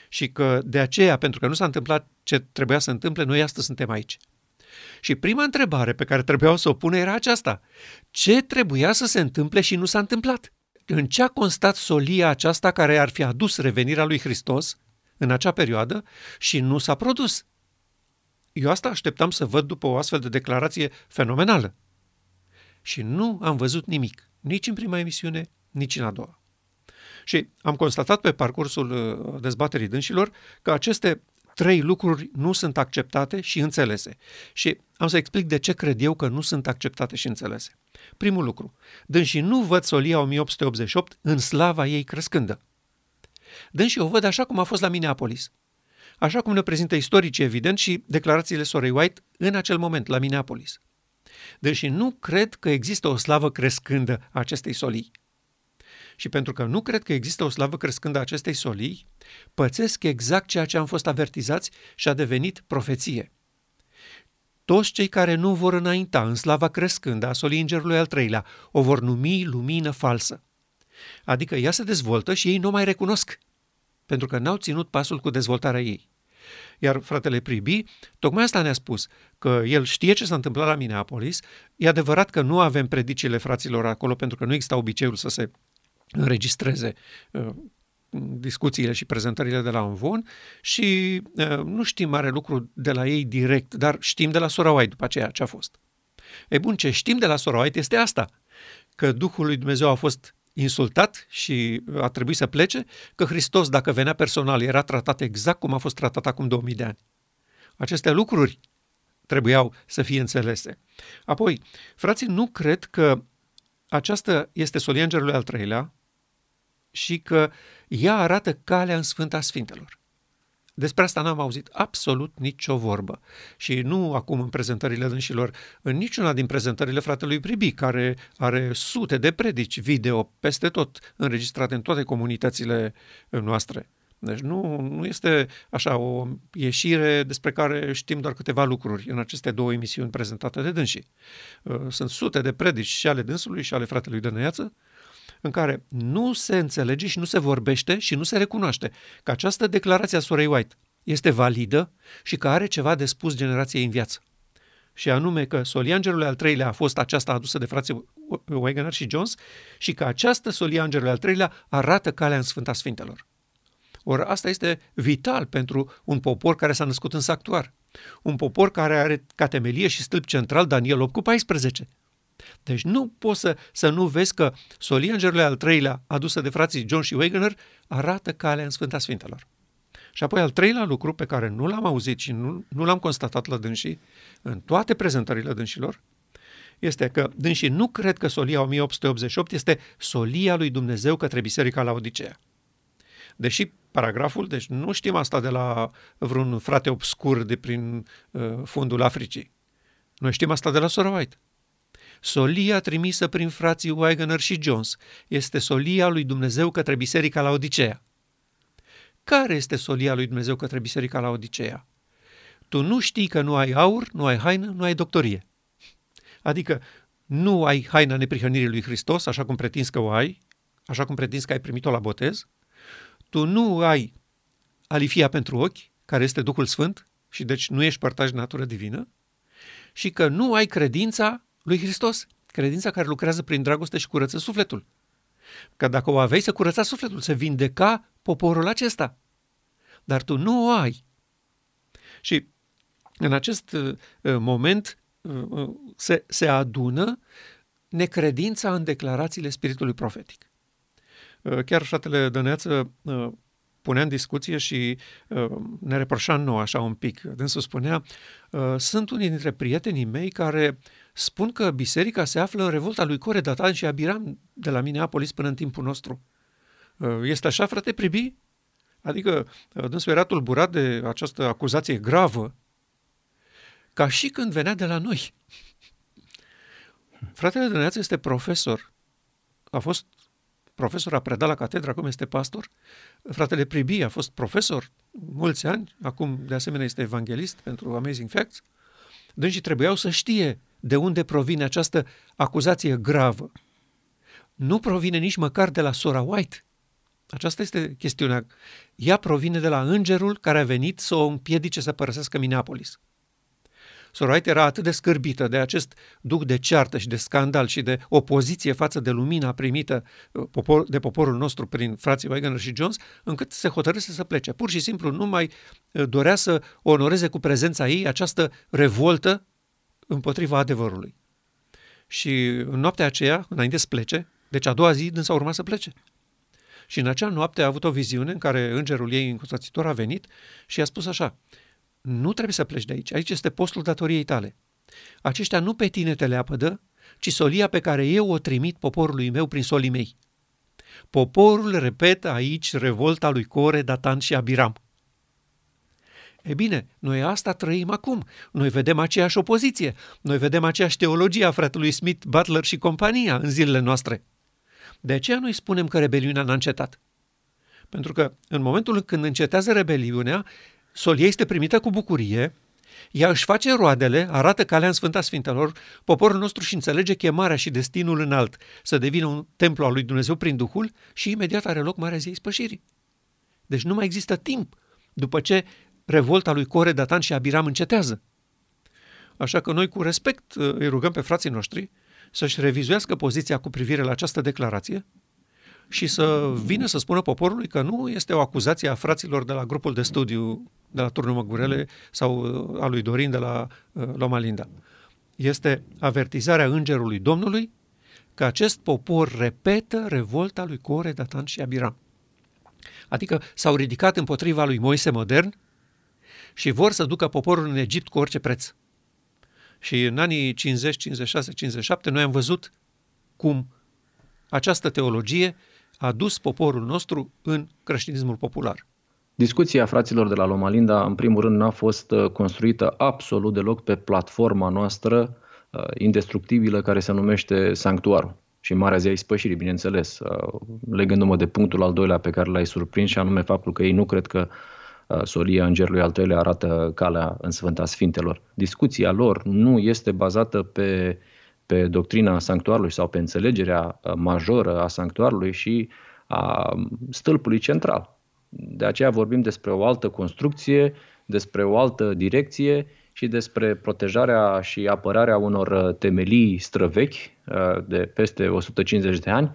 Și că de aceea, pentru că nu s-a întâmplat ce trebuia să întâmple, noi astăzi suntem aici. Și prima întrebare pe care trebuia să o pună era aceasta. Ce trebuia să se întâmple și nu s-a întâmplat? În ce a constat solia aceasta care ar fi adus revenirea lui Hristos în acea perioadă și nu s-a produs? Eu asta așteptam să văd după o astfel de declarație fenomenală. Și nu am văzut nimic, nici în prima emisiune, nici în a doua. Și am constatat pe parcursul dezbaterii dânșilor că aceste trei lucruri nu sunt acceptate și înțelese. Și am să explic de ce cred eu că nu sunt acceptate și înțelese. Primul lucru, dânșii nu văd solia 1888 în slava ei crescândă. Dânșii o văd așa cum a fost la Minneapolis. Așa cum ne prezintă istoricii, evident, și declarațiile Sorei White în acel moment, la Minneapolis. Deși nu cred că există o slavă crescândă a acestei solii. Și pentru că nu cred că există o slavă crescândă a acestei solii, pățesc exact ceea ce am fost avertizați și a devenit profeție. Toți cei care nu vor înainta în slava crescândă a solii Îngerului al Treilea o vor numi lumină falsă. Adică ea se dezvoltă și ei nu mai recunosc, pentru că n-au ținut pasul cu dezvoltarea ei. Iar fratele Priebe, tocmai asta ne-a spus, că el știe ce s-a întâmplat la Minneapolis. E adevărat că nu avem predicile fraților acolo, pentru că nu exista obiceiul să se înregistreze discuțiile și prezentările de la Învon și nu știm mare lucru de la ei direct, dar știm de la Soră White după aceea ce a fost. Ei bun, ce știm de la Soră White este asta, că Duhul lui Dumnezeu a fost insultat și a trebuit să plece, că Hristos, dacă venea personal, era tratat exact cum a fost tratat acum 2000 de ani. Aceste lucruri trebuiau să fie înțelese. Apoi, frații, nu cred că aceasta este solia Îngerului al Treilea și că ea arată calea în Sfânta Sfintelor. Despre asta n-am auzit absolut nicio vorbă. Și nu acum în prezentările dânșilor, în niciuna din prezentările fratelui Priebe, care are sute de predici video peste tot, înregistrate în toate comunitățile noastre. Deci nu este așa o ieșire despre care știm doar câteva lucruri în aceste două emisiuni prezentate de dânsii. Sunt sute de predici și ale dânsului și ale fratelui Dănăiață, în care nu se înțelege și nu se vorbește și nu se recunoaște că această declarație a Sorei White este validă și că are ceva de spus generației în viață. Și anume că solia Îngerului al Treilea a fost aceasta adusă de frații Wagner și Jones și că această solia Îngerului al Treilea arată calea în Sfânta Sfintelor. Ori asta este vital pentru un popor care s-a născut în Sactuar, un popor care are ca temelie și stâlp central Daniel 8:14. Deci nu poți să nu vezi că solia Îngerului al Treilea, adusă de frații John și Wagner, arată calea în Sfânta Sfintelor. Și apoi al treilea lucru pe care nu l-am auzit și nu l-am constatat la dânsii, în toate prezentările dânșilor, este că dânsii nu cred că solia 1888 este solia lui Dumnezeu către biserica la Odiceea. Deși paragraful, deci nu știm asta de la vreun frate obscur de prin fundul Africii. Noi știm asta de la Soră White. Solia trimisă prin frații Wagner și Jones este solia lui Dumnezeu către biserica la Odiceea. Care este solia lui Dumnezeu către biserica la Odiceea? Tu nu știi că nu ai aur, nu ai haină, nu ai doctorie. Adică nu ai haina neprihănirii lui Hristos, așa cum pretinzi că o ai, așa cum pretinzi că ai primit-o la botez. Tu nu ai alifia pentru ochi, care este Duhul Sfânt, și deci nu ești părtaș de natură divină, și că nu ai credința lui Hristos, credința care lucrează prin dragoste și curăță sufletul. Că dacă o aveai, se curăța sufletul, se vindeca poporul acesta. Dar tu nu o ai. Și în acest moment se adună necredința în declarațiile spiritului profetic. Chiar fratele Dănăiață punea în discuție și ne reproșa nouă așa un pic. Dânsul spunea, sunt unii dintre prietenii mei care spun că biserica se află în revolta lui Core, Datan și Abiram de la Minneapolis până în timpul nostru. Este așa, frate Priebe? Adică dânsul era tulburat de această acuzație gravă, ca și când venea de la noi. Fratele Dănăiață este profesor. A fost profesor, a predat la catedră, acum este pastor. Fratele Priebe a fost profesor mulți ani, acum de asemenea este evanghelist pentru Amazing Facts. Dânsii trebuiau să știe de unde provine această acuzație gravă. Nu provine nici măcar de la Soră White. Aceasta este chestiunea. Ea provine de la îngerul care a venit să o împiedice să părăsească Minneapolis. Soră White era atât de scârbită de acest duc de ceartă și de scandal și de opoziție față de lumina primită de poporul nostru prin frații Wagner și Jones, încât se hotărâse să plece. Pur și simplu nu mai dorea să onoreze cu prezența ei această revoltă împotriva adevărului. Și în noaptea aceea, înainte să plece, deci a doua zi dânsa urma să plece. Și în acea noapte a avut o viziune în care îngerul ei înconsoțitor a venit și i-a spus așa: nu trebuie să pleci de aici, aici este postul datoriei tale. Aceștia nu pe tine te leapădă, ci solia pe care eu o trimit poporului meu prin solii mei. Poporul repetă aici revolta lui Core, Datan și Abiram. E bine, noi asta trăim acum. Noi vedem aceeași opoziție. Noi vedem aceeași teologie a fratelui Smith, Butler și compania în zilele noastre. De aceea noi spunem că rebeliunea n-a încetat. Pentru că în momentul când încetează rebeliunea, solia este primită cu bucurie, ea își face roadele, arată calea în Sfânta Sfintelor, poporul nostru și înțelege chemarea și destinul înalt să devină un templu al lui Dumnezeu prin Duhul și imediat are loc Marea Zi a Ispășirii. Deci nu mai există timp după ce revolta lui Core, Datan și Abiram încetează. Așa că noi cu respect îi rugăm pe frații noștri să-și revizuiască poziția cu privire la această declarație și să vină să spună poporului că nu este o acuzație a fraților de la grupul de studiu de la Turnul Măgurele sau a lui Dorin de la Loma Linda. Este avertizarea Îngerului Domnului că acest popor repetă revolta lui Core, Datan și Abiram. Adică s-au ridicat împotriva lui Moise modern și vor să ducă poporul în Egipt cu orice preț. Și în anii 50, 56, 57 noi am văzut cum această teologie a dus poporul nostru în creștinismul popular. Discuția fraților de la Loma Linda, în primul rând, n-a fost construită absolut deloc pe platforma noastră indestructibilă care se numește Sanctuarul și Marea Zi a Ispășirii, bineînțeles, legându-mă de punctul al doilea pe care l-ai surprins și anume faptul că ei nu cred că Solia Îngerului al Treilea arată calea în Sfânta Sfintelor. Discuția lor nu este bazată pe doctrina sanctuarului sau pe înțelegerea majoră a sanctuarului și a stâlpului central. De aceea vorbim despre o altă construcție, despre o altă direcție și despre protejarea și apărarea unor temelii străvechi de peste 150 de ani,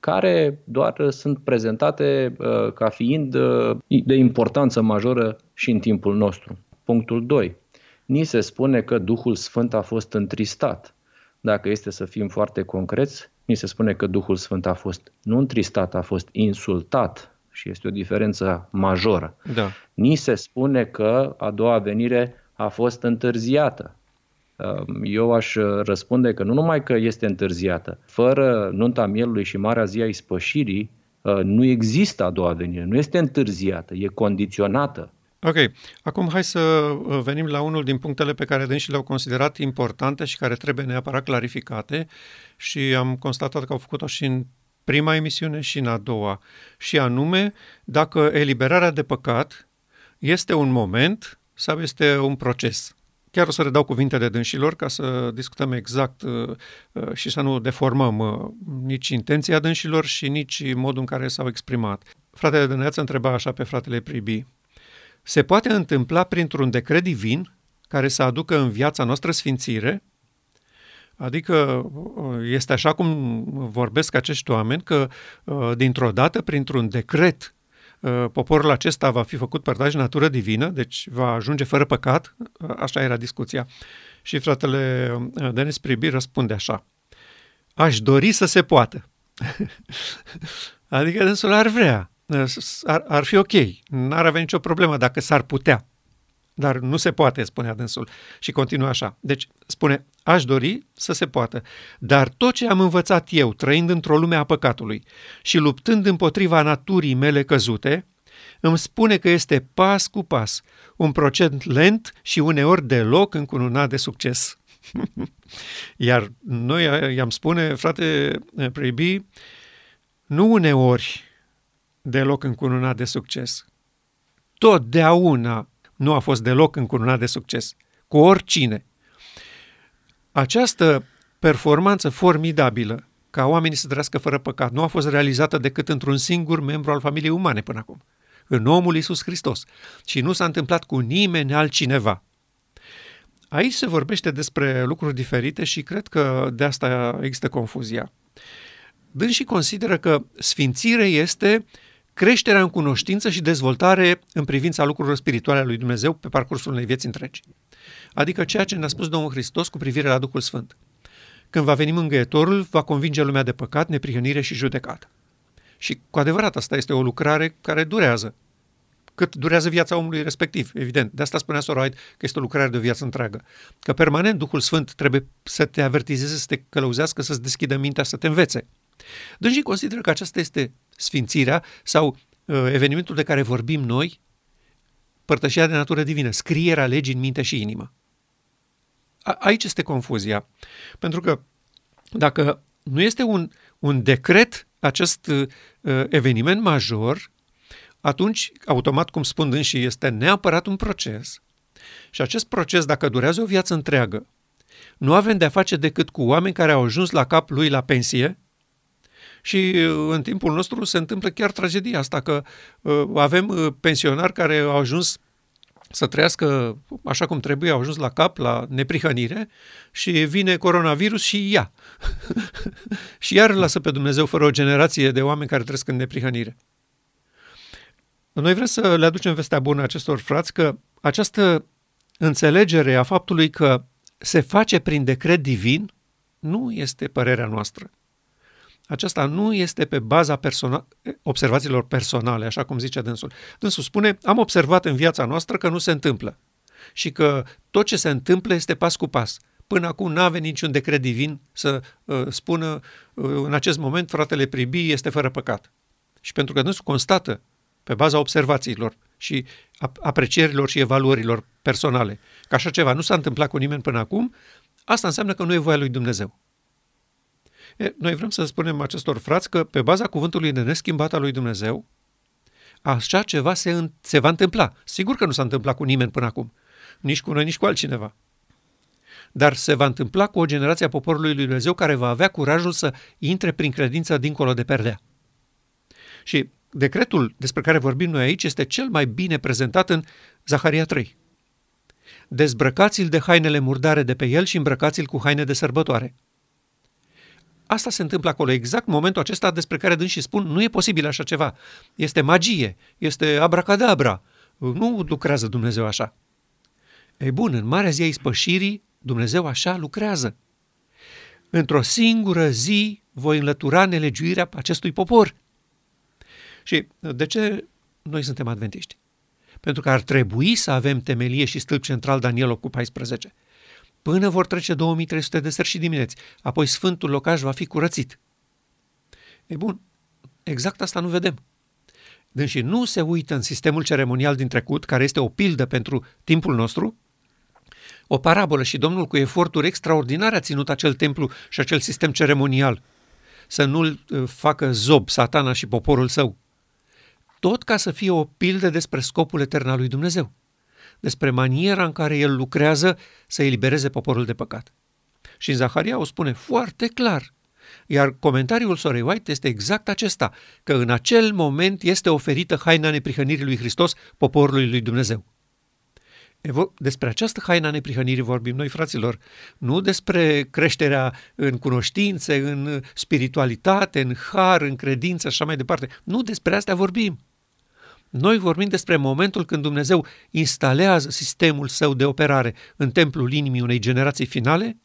care doar sunt prezentate ca fiind de importanță majoră și în timpul nostru. Punctul 2. Ni se spune că Duhul Sfânt a fost întristat. Dacă este să fim foarte concreți, ni se spune că Duhul Sfânt a fost nu întristat, a fost insultat și este o diferență majoră. Da. Ni se spune că a doua venire a fost întârziată. Eu aș răspunde că nu numai că este întârziată, fără nunta Mielului și Marea Zi a Ispășirii nu există a doua venire, nu este întârziată, e condiționată. Ok, acum hai să venim la unul din punctele pe care dânsii le-au considerat importante și care trebuie neapărat clarificate și am constatat că au făcut-o și în prima emisiune și în a doua, și anume dacă eliberarea de păcat este un moment sau este un proces. Chiar o să redau cuvintele dânșilor ca să discutăm exact și să nu deformăm nici intenția dânșilor și nici modul în care s-au exprimat. Fratele Dănăiață întreba așa pe fratele Priebe: se poate întâmpla printr-un decret divin care să aducă în viața noastră sfințire? Adică este așa cum vorbesc acești oameni, că dintr-o dată, printr-un decret, poporul acesta va fi făcut părtaș în natură divină, deci va ajunge fără păcat, așa era discuția. Și fratele Denis Priebe răspunde așa: aș dori să se poată. Adică dânsul ar vrea, ar fi ok, n-ar avea nicio problemă dacă s-ar putea, dar nu se poate, spunea dânsul. Și continuă așa, deci spune: aș dori să se poată, dar tot ce am învățat eu, trăind într-o lume a păcatului și luptând împotriva naturii mele căzute, îmi spune că este pas cu pas, un procent lent și uneori deloc încununat de succes. Iar noi i-am spune, frate Priebe, nu uneori deloc încununat de succes. Totdeauna nu a fost deloc încununat de succes, cu oricine. Această performanță formidabilă, ca oamenii să trăiască fără păcat, nu a fost realizată decât într-un singur membru al familiei umane până acum, în omul Iisus Hristos, și nu s-a întâmplat cu nimeni altcineva. Aici se vorbește despre lucruri diferite și cred că de asta există confuzia. Dânsii consideră că sfințirea este creșterea în cunoștință și dezvoltare în privința lucrurilor spirituale a lui Dumnezeu pe parcursul unei vieți întregi. Adică ceea ce ne-a spus Domnul Hristos cu privire la Duhul Sfânt. Când va veni Mângâietorul, va convinge lumea de păcat, neprihănire și judecată. Și cu adevărat asta este o lucrare care durează. Cât durează viața omului respectiv, evident. De asta spunea Soră White că este o lucrare de o viață întreagă. Că permanent Duhul Sfânt trebuie să te avertizeze, să te călăuzească, să-ți deschidă mintea, să te învețe. Deci consideră că aceasta este sfințirea sau evenimentul de care vorbim noi, părtășia de natură divină, scrierea legii în minte și inimă. Aici este confuzia, pentru că dacă nu este un decret acest eveniment major, atunci, automat, cum spun dânsii, este neapărat un proces. Și acest proces, dacă durează o viață întreagă, nu avem de-a face decât cu oameni care au ajuns la cap lui la pensie. Și în timpul nostru se întâmplă chiar tragedia asta, că avem pensionari care au ajuns să trăiască așa cum trebuie, au ajuns la cap, la neprihănire, și vine coronavirus și ia. Și iar lasă pe Dumnezeu fără o generație de oameni care trăiesc în neprihănire. Noi vrem să le aducem vestea bună acestor frați că această înțelegere a faptului că se face prin decret divin nu este părerea noastră. Aceasta nu este pe baza observațiilor personale, așa cum zice dânsul. Dânsul spune, am observat în viața noastră că nu se întâmplă și că tot ce se întâmplă este pas cu pas. Până acum nu avea niciun decret divin să spună în acest moment fratele Priebe este fără păcat. Și pentru că dânsul constată pe baza observațiilor și aprecierilor și evaluărilor personale că așa ceva nu s-a întâmplat cu nimeni până acum, asta înseamnă că nu e voia lui Dumnezeu. Noi vrem să spunem acestor frați că pe baza cuvântului de neschimbat al lui Dumnezeu, așa ceva se va întâmpla. Sigur că nu s-a întâmplat cu nimeni până acum, nici cu noi, nici cu altcineva. Dar se va întâmpla cu o generație a poporului lui Dumnezeu care va avea curajul să intre prin credință dincolo de perdea. Și decretul despre care vorbim noi aici este cel mai bine prezentat în Zaharia 3. Dezbrăcați-l de hainele murdare de pe el și îmbrăcați-l cu haine de sărbătoare. Asta se întâmplă acolo, exact momentul acesta despre care dânsii spun, nu e posibil așa ceva. Este magie, este abracadabra. Nu lucrează Dumnezeu așa. Ei bun, în Marea Zi a Ispășirii, Dumnezeu așa lucrează. Într-o singură zi voi înlătura nelegiuirea acestui popor. Și de ce noi suntem adventiști? Pentru că ar trebui să avem temelie și stâlp central Daniel 8:14. Până vor trece 2300 de seri și dimineți, apoi sfântul locaș va fi curățit. E bun, exact asta nu vedem. Dânsii nu se uită în sistemul ceremonial din trecut, care este o pildă pentru timpul nostru, o parabolă, și Domnul cu eforturi extraordinare a ținut acel templu și acel sistem ceremonial, să nu-l facă zob Satana și poporul său. Tot ca să fie o pildă despre scopul etern al lui Dumnezeu, despre maniera în care el lucrează să elibereze poporul de păcat. Și în Zaharia o spune foarte clar. Iar comentariul Sorei White este exact acesta, că în acel moment este oferită haina neprihănirii lui Hristos poporului lui Dumnezeu. Despre această haina neprihănirii vorbim noi, fraților, nu despre creșterea în cunoștințe, în spiritualitate, în har, în credință și așa mai departe. Nu despre astea vorbim. Noi vorbim despre momentul când Dumnezeu instalează sistemul său de operare în templul inimii unei generații finale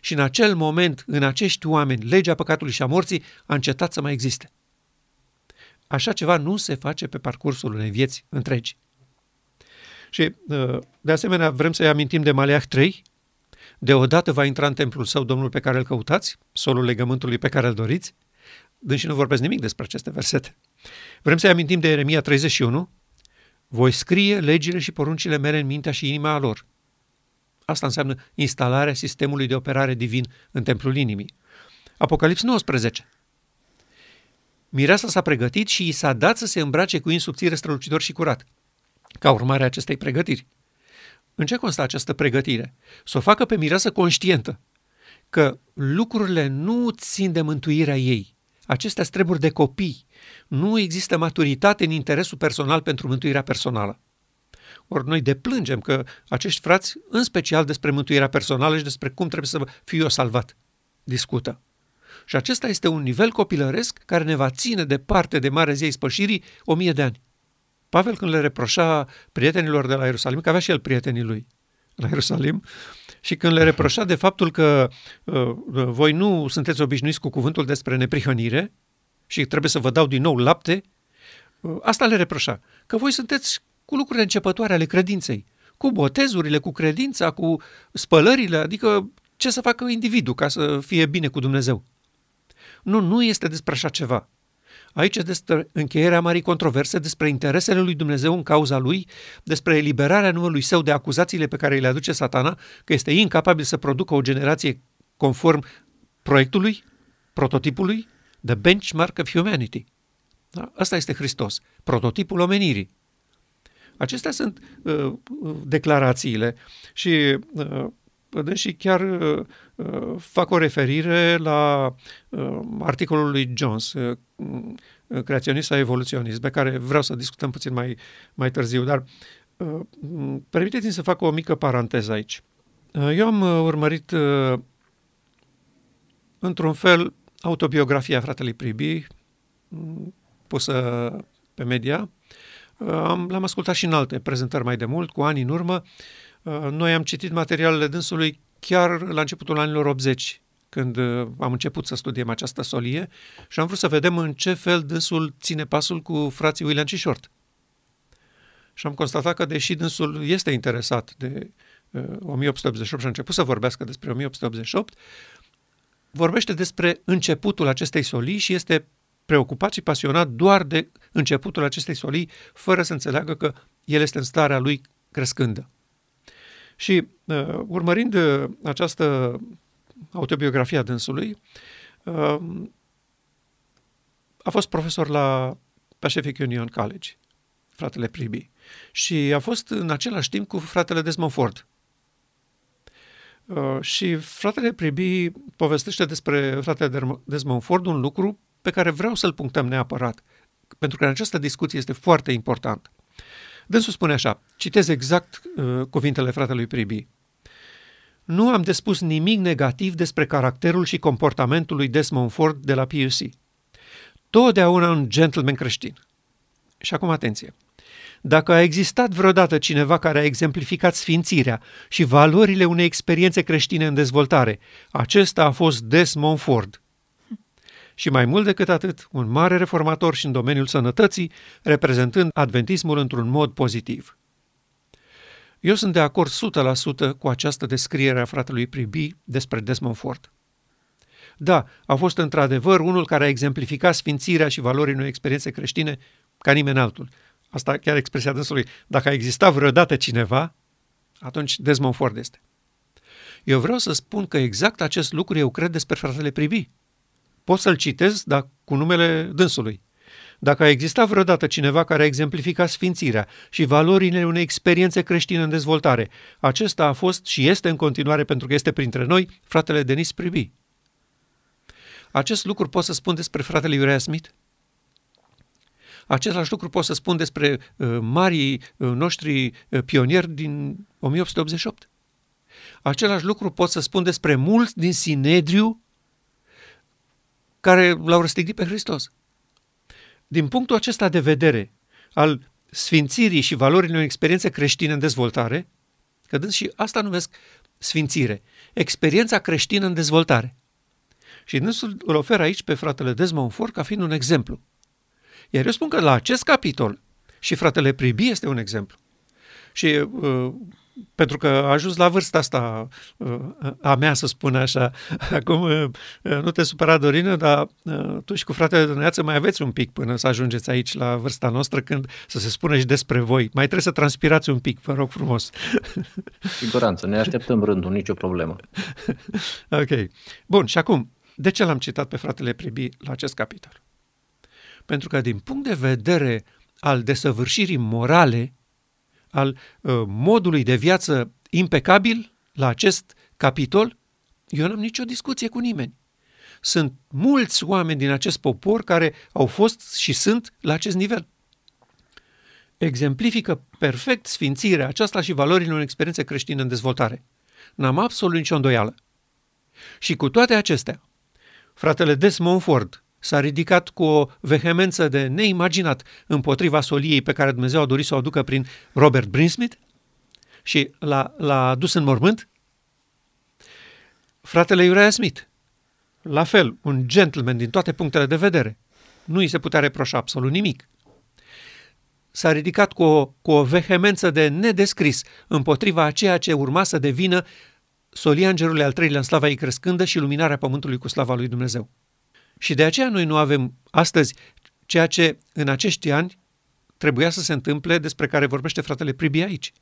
și în acel moment, în acești oameni, legea păcatului și a morții a încetat să mai existe. Așa ceva nu se face pe parcursul unei vieți întregi. Și, de asemenea, vrem să-i amintim de Maleah 3. Deodată va intra în templul său Domnul pe care îl căutați, solul legământului pe care îl doriți. Dânsii nu vorbesc nimic despre aceste versete. Vrem să-i amintim de Ieremia 31. Voi scrie legile și poruncile mele în mintea și inima lor. Asta înseamnă instalarea sistemului de operare divin în templul inimii. Apocalips 19. Mireasa s-a pregătit și i s-a dat să se îmbrace cu insubțire strălucitor și curat, ca urmare a acestei pregătiri. În ce constă această pregătire? Să o facă pe mireasă conștientă că lucrurile nu țin de mântuirea ei. Acestea sunt treburi de copii. Nu există maturitate în interesul personal pentru mântuirea personală. Ori noi deplângem că acești frați, în special despre mântuirea personală și despre cum trebuie să fiu eu salvat, discută. Și acesta este un nivel copilăresc care ne va ține departe de Marea Zi a Ispășirii 1000 de ani. Pavel, când le reproșa prietenilor de la Ierusalim, că avea și el prietenii lui la Ierusalim, și când le reproșa de faptul că voi nu sunteți obișnuiți cu cuvântul despre neprihănire și trebuie să vă dau din nou lapte, asta le reproșa, că voi sunteți cu lucrurile începătoare ale credinței, cu botezurile, cu credința, cu spălările, adică ce să facă individul ca să fie bine cu Dumnezeu. Nu este despre așa ceva. Aici este despre încheierea marii controverse, despre interesele lui Dumnezeu în cauza lui, despre eliberarea numelui său de acuzațiile pe care le aduce satana, că este incapabil să producă o generație conform proiectului, prototipului, the benchmark of humanity. Da? Asta este Hristos, prototipul omenirii. Acestea sunt declarațiile și... Deși chiar fac o referire la articolul lui Jones, creaționist sau evoluționist, pe care vreau să discutăm puțin mai târziu, dar permiteți-mi să fac o mică paranteză aici. Eu am urmărit într-un fel autobiografia fratelui Priebe, pusă pe media. L-am ascultat și în alte prezentări mai de mult, cu ani în urmă. Noi am citit materialele dânsului chiar la începutul anilor 80, când am început să studiem această solie și am vrut să vedem în ce fel dânsul ține pasul cu frații William și Short. Și am constatat că, deși dânsul este interesat de 1888 și a început să vorbească despre 1888, vorbește despre începutul acestei solii și este preocupat și pasionat doar de începutul acestei solii, fără să înțeleagă că el este în starea lui crescândă. Și urmărind această autobiografie a dânsului, a fost profesor la Pacific Union College, fratele Priebe, și a fost în același timp cu fratele Desmond Ford. Și fratele Priebe povestește despre fratele Desmond Ford un lucru pe care vreau să-l punctăm neapărat, pentru că în această discuție este foarte important. Dânsul spune așa, citez exact cuvintele fratelui Priebe. Nu am de spus nimic negativ despre caracterul și comportamentul lui Desmond Ford de la PUC. Totdeauna un gentleman creștin. Și acum atenție. Dacă a existat vreodată cineva care a exemplificat sfințirea și valorile unei experiențe creștine în dezvoltare, acesta a fost Desmond Ford. Și mai mult decât atât, un mare reformator și în domeniul sănătății, reprezentând adventismul într-un mod pozitiv. Eu sunt de acord 100% cu această descriere a fratelui Priebe despre Desmond Ford. Da, a fost într-adevăr unul care a exemplificat sfințirea și valorii unei experiențe creștine ca nimeni altul. Asta chiar expresia dânsului. Dacă a existat vreodată cineva, atunci Desmond Ford este. Eu vreau să spun că exact acest lucru eu cred despre fratele Priebe. Pot să-l citez, dar cu numele dânsului. Dacă a existat vreodată cineva care a exemplificat sfințirea și valorile unei experiențe creștine în dezvoltare, acesta a fost și este în continuare, pentru că este printre noi, fratele Denis Priebe. Acest lucru pot să spun despre fratele Uriah Smith. Același lucru pot să spun despre marii noștri pionieri din 1888. Același lucru pot să spun despre mulți din Sinedriu care l-au răstignit pe Hristos. Din punctul acesta de vedere al sfințirii și valorilor unei experiențe creștine în dezvoltare, că dâns și asta numesc sfințire, experiența creștină în dezvoltare. Și dânsul îl oferă aici pe fratele Desmond Ford ca fiind un exemplu. Iar eu spun că la acest capitol și fratele Priebe este un exemplu. Și pentru că a ajuns la vârsta asta a mea, să spun așa. Acum, nu te supăra, Dorină, dar tu și cu fratele Dănăiață mai aveți un pic până să ajungeți aici la vârsta noastră, când să se spună și despre voi. Mai trebuie să transpirați un pic, vă rog frumos. Siguranță, ne așteptăm rândul, nicio problemă. Ok. Bun, și acum, de ce l-am citat pe fratele Priebe la acest capitol? pentru că din punct de vedere al desăvârșirii morale, al modului de viață impecabil la acest capitol, eu n-am nicio discuție cu nimeni. Sunt mulți oameni din acest popor care au fost și sunt la acest nivel. Exemplifică perfect sfințirea aceasta și valorile unei experiențe creștine în dezvoltare. N-am absolut nicio îndoială. Și cu toate acestea, fratele Desmond Ford s-a ridicat cu o vehemență de neimaginat împotriva soliei pe care Dumnezeu a dorit să o aducă prin Robert Brinsmith și l-a adus în mormânt. Fratele Uriah Smith, la fel, un gentleman din toate punctele de vedere, nu îi se putea reproșa absolut nimic. S-a ridicat cu o vehemență de nedescris împotriva a ceea ce urma să devină Solia Îngerului al Treilea în slava ei crescândă și luminarea pământului cu slava lui Dumnezeu. Și de aceea noi nu avem astăzi ceea ce în acești ani trebuia să se întâmple, despre care vorbește fratele Priebe aici.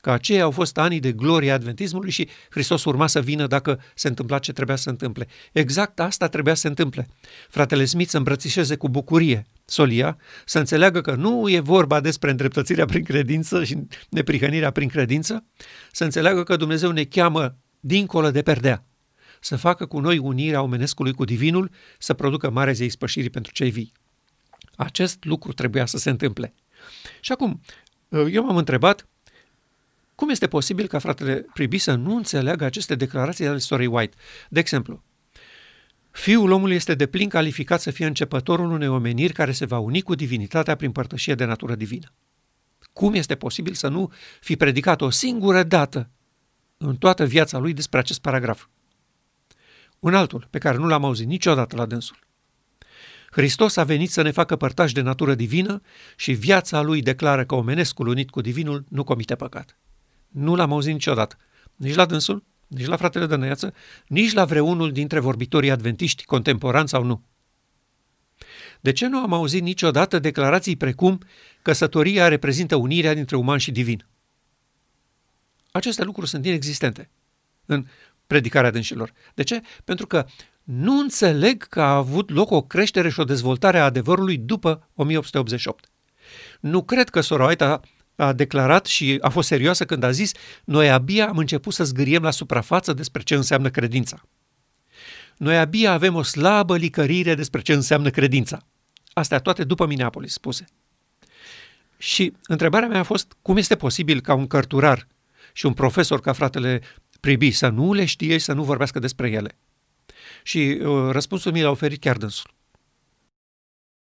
Că aceia au fost anii de glorie a adventismului și Hristos urma să vină dacă se întâmpla ce trebuia să se întâmple. Exact asta trebuia să se întâmple. Fratele Smith să îmbrățișeze cu bucurie solia, să înțeleagă că nu e vorba despre îndreptățirea prin credință și neprihănirea prin credință, să înțeleagă că Dumnezeu ne cheamă dincolo de perdea, să facă cu noi unirea omenescului cu divinul, să producă Marea Zi a Ispășirii pentru cei vii. Acest lucru trebuia să se întâmple. Și acum, eu m-am întrebat, cum este posibil ca fratele Priebe să nu înțeleagă aceste declarații ale Sorei White? De exemplu, Fiul omului este deplin calificat să fie începătorul unei omeniri care se va uni cu divinitatea prin părtășie de natură divină. Cum este posibil să nu fi predicat o singură dată în toată viața lui despre acest paragraf? Un altul, pe care nu l-am auzit niciodată la dânsul. Hristos a venit să ne facă părtași de natură divină și viața lui declară că omenescul unit cu divinul nu comite păcat. Nu l-am auzit niciodată, nici la dânsul, nici la fratele Dănăiață, nici la vreunul dintre vorbitorii adventiști, contemporani sau nu. De ce nu am auzit niciodată declarații precum căsătoria reprezintă unirea dintre uman și divin? Aceste lucruri sunt inexistente în predicarea dânșilor. De ce? Pentru că nu înțeleg că a avut loc o creștere și o dezvoltare a adevărului după 1888. Nu cred că Soră White a declarat și a fost serioasă când a zis: noi abia am început să zgâriem la suprafață despre ce înseamnă credința. Noi abia avem o slabă licărire despre ce înseamnă credința. Astea toate după Minneapolis spuse. Și întrebarea mea a fost: cum este posibil ca un cărturar și un profesor ca fratele Priebe să nu le știe și să nu vorbească despre ele? Și răspunsul mi l-a oferit chiar dânsul.